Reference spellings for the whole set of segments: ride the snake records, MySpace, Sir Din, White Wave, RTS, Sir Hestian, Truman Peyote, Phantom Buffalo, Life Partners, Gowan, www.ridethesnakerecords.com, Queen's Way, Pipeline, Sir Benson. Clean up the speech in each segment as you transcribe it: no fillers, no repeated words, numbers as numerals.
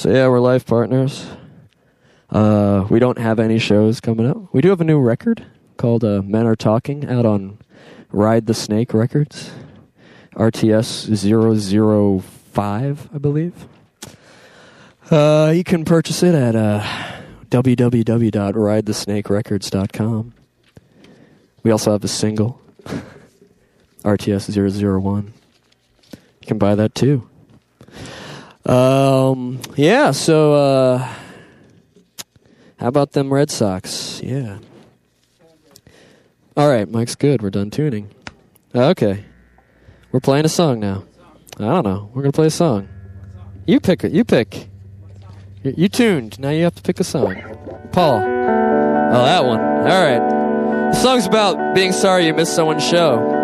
So yeah, we're Life Partners. We don't have any shows coming up. We do have a new record called Men Are Talking out on Ride the Snake Records. RTS 005, I believe. You can purchase it at www.ridethesnakerecords.com. We also have a single, RTS 001. You can buy that too. Yeah, so how about them Red Sox? Yeah. All right, Mike's good. We're done tuning. Okay. We're playing a song now. I don't know. We're going to play a song. You pick it. You pick. You tuned. Now you have to pick a song. Paul. Oh, that one. All right. The song's about being sorry you missed someone's show.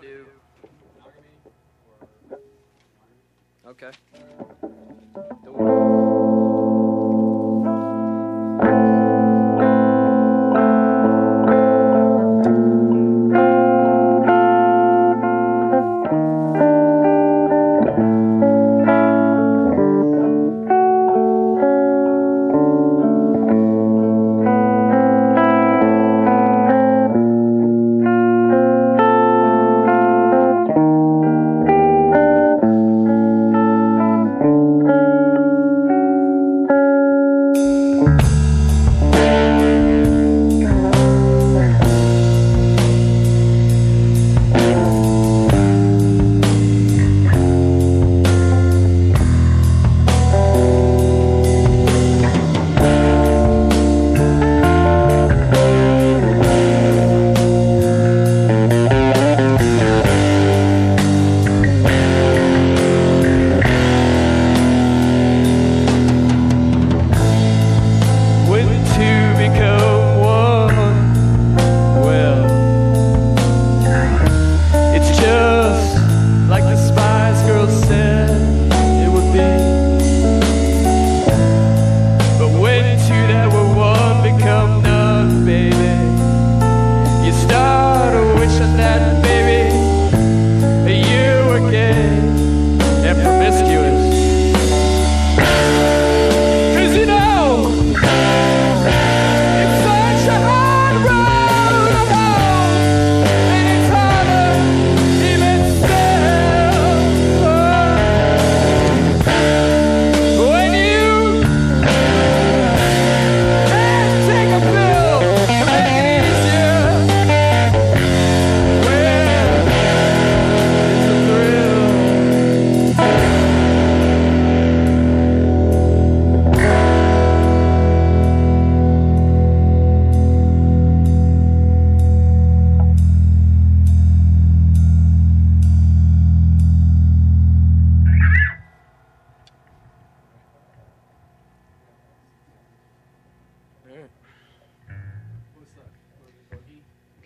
want to do? Okay.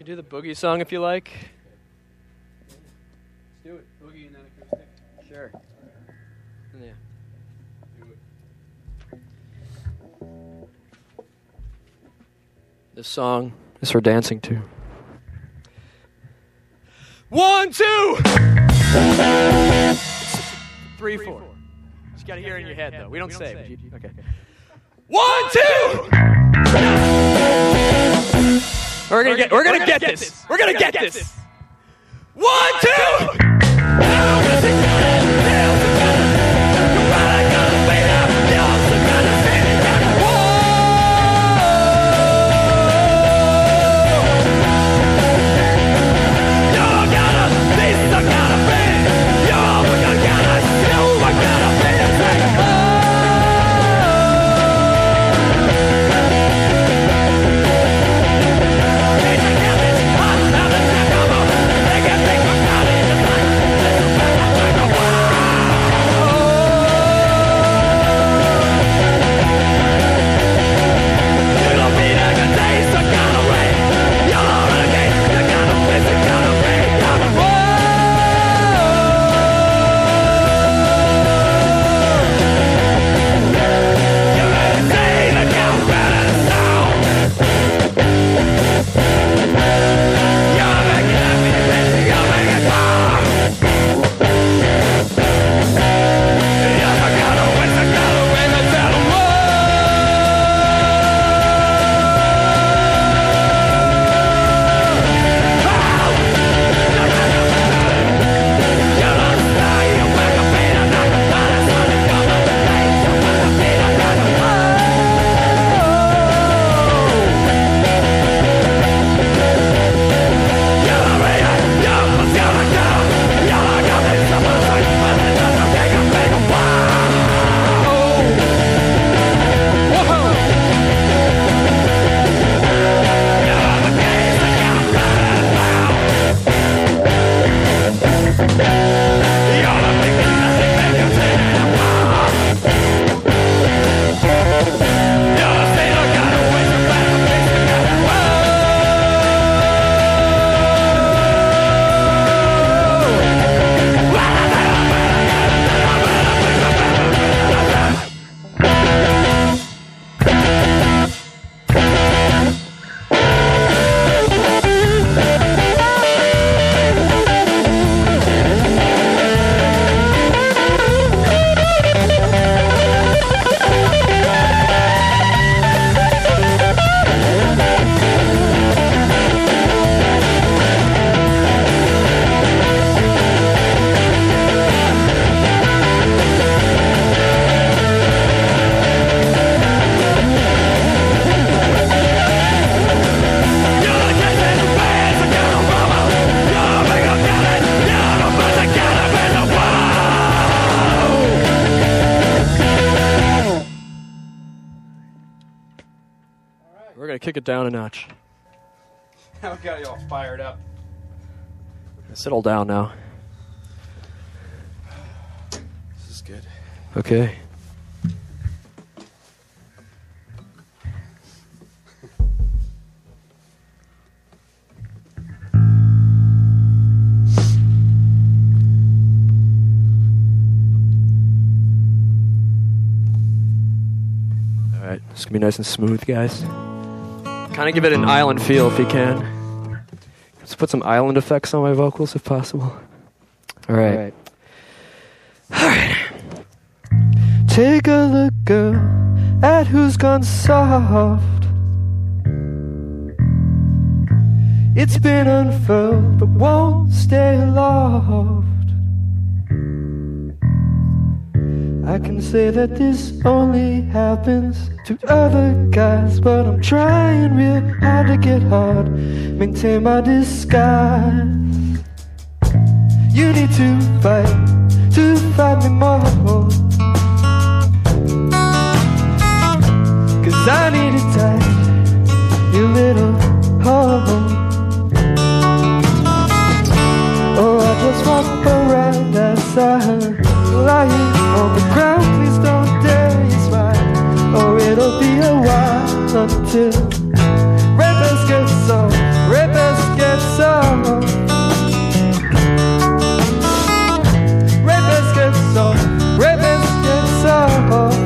Do the boogie song if you like. Let's do it. Boogie and then acoustic. Sure. Yeah. Do it. This song is for dancing to. 1, 2, 3, 4. You just gotta hear it in your head though. We don't say it. Okay. 1, 2. We're gonna get this. We're gonna get this. 1, 2. We're going to kick it down a notch. I got you all fired up. Settle down now. This is good. Okay. Alright, it's going to be nice and smooth, guys. Kind of give it an island feel if you can. Let's put some island effects on my vocals if possible. All right. All right. All right. Take a look, girl, at who's gone soft. It's been unfurled, but won't stay aloft. I can say that this only happens to other guys, but I'm trying real hard to get hard, maintain my disguise. You need to fight me more, 'cause I need it tight, you little whore. Oh, I just walk around outside, lying on the ground, please don't dare you smile. Or it'll be a while until rappers get soft, rappers get soft, rappers get soft, rappers get soft,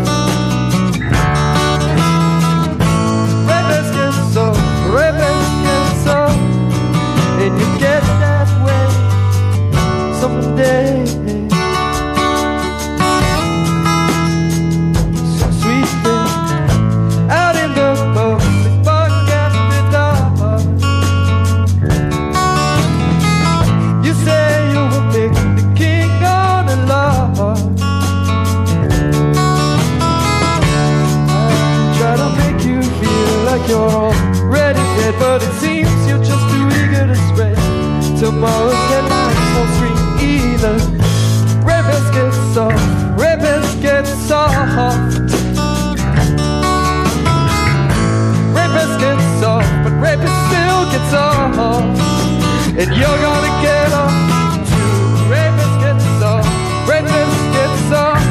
rappers get soft, rappers get soft. And you get that way someday. You're already dead, but it seems you're just too eager to spread. Tomorrow's headlines won't scream either. Ribbons get soft, ribbons get soft, ribbons get soft, but ribbons still get soft. And you're gonna get off too. Ribbons get soft, ribbons get soft,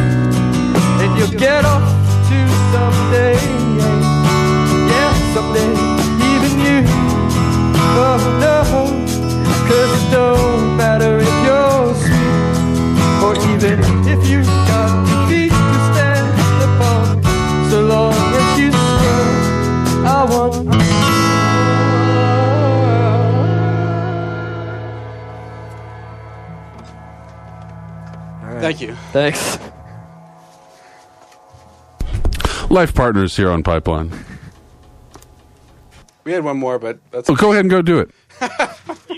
and you'll get off too someday. Someday, even you, oh no, 'cause it don't matter if you're sweet, or even if you've got your feet to stand upon, so long as you stay, I want more. Right. Thank you. Thanks. Life Partners here on Pipeline. We had one more, but that's... Well, go ahead and go do it.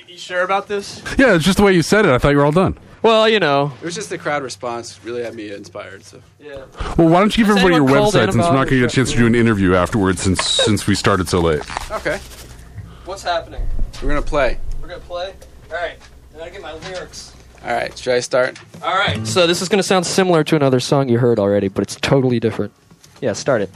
You sure about this? Yeah, it's just the way you said it. I thought you were all done. Well, you know. It was just the crowd response really had me inspired, so... Yeah. Well, why don't you give everybody your website, since we're not going to get a chance to do an interview afterwards, since we started so late. Okay. What's happening? We're going to play. We're going to play? All right. I got to get my lyrics. All right. Should I start? All right. So this is going to sound similar to another song you heard already, but it's totally different. Yeah, start it.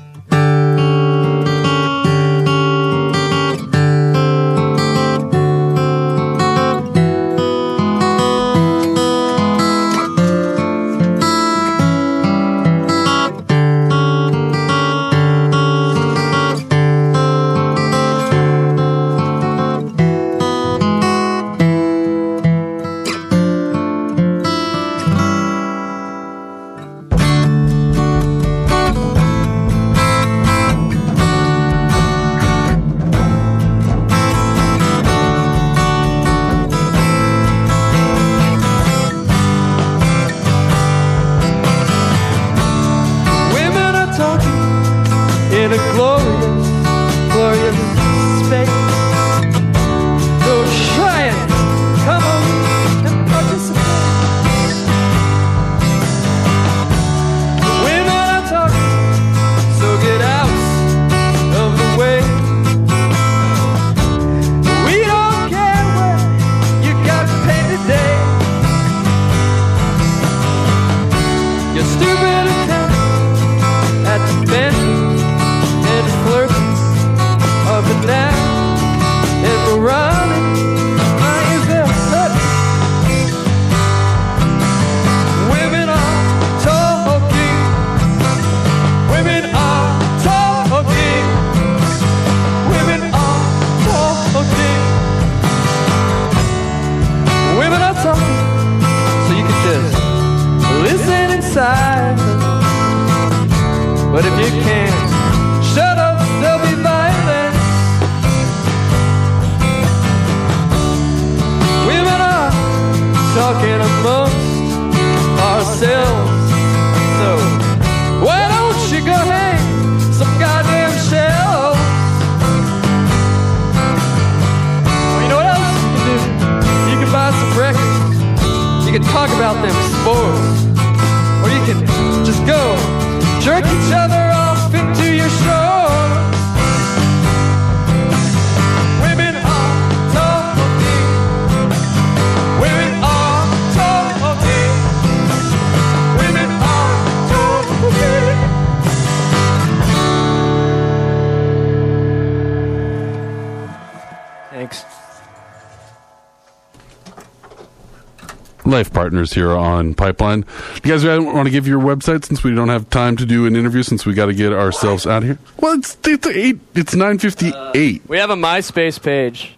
can talk about them sports, or you can just go jerk each other off into your shorts. Women are talking. Women are talking. Women are talking. Thanks. Life Partners here on Pipeline. You guys want to give your website since we don't have time to do an interview since we got to get ourselves out of here? Well, it's 9:58. We have a MySpace page.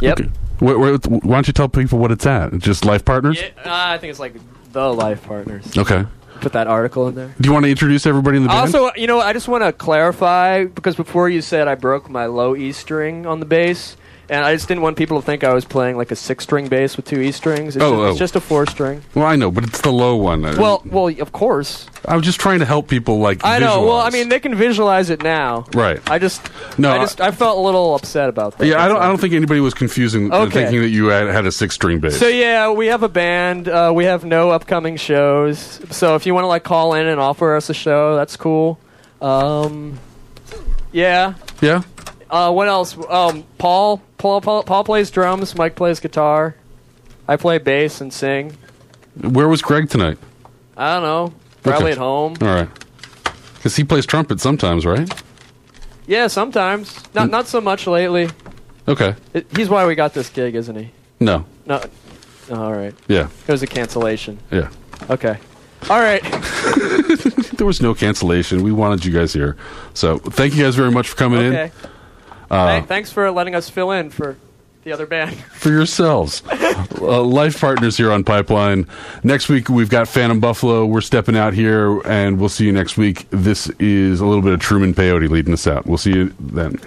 Yep. Okay. Why don't you tell people what it's at? It's just Life Partners? Yeah, I think it's like The Life Partners. Okay. Put that article in there. Do you want to introduce everybody in the band? Also, you know, I just want to clarify, because before you said I broke my low E string on the bass. And I just didn't want people to think I was playing like a 6-string bass with 2 E strings. It's just a 4-string. Well, I know, but it's the low one. Well, of course. I was just trying to help people like. I know. Visualize. Well, I mean, they can visualize it now. Right. I felt a little upset about that. Yeah, I don't think anybody was confusing thinking that you had a 6-string bass. So yeah, we have a band. We have no upcoming shows. So if you want to like call in and offer us a show, that's cool. Yeah. Yeah. What else? Paul plays drums, Mike plays guitar, I play bass and sing. Where was Greg tonight? I don't know. Probably at home. All right. Because he plays trumpet sometimes, right? Yeah, sometimes. Not so much lately. Okay. He's why we got this gig, isn't he? No. All right. Yeah. It was a cancellation. Yeah. Okay. All right. There was no cancellation. We wanted you guys here. So thank you guys very much for coming in. Thanks for letting us fill in for the other band. For yourselves. Life Partners here on Pipeline. Next week, we've got Phantom Buffalo. We're stepping out here, and we'll see you next week. This is a little bit of Truman Peyote leading us out. We'll see you then.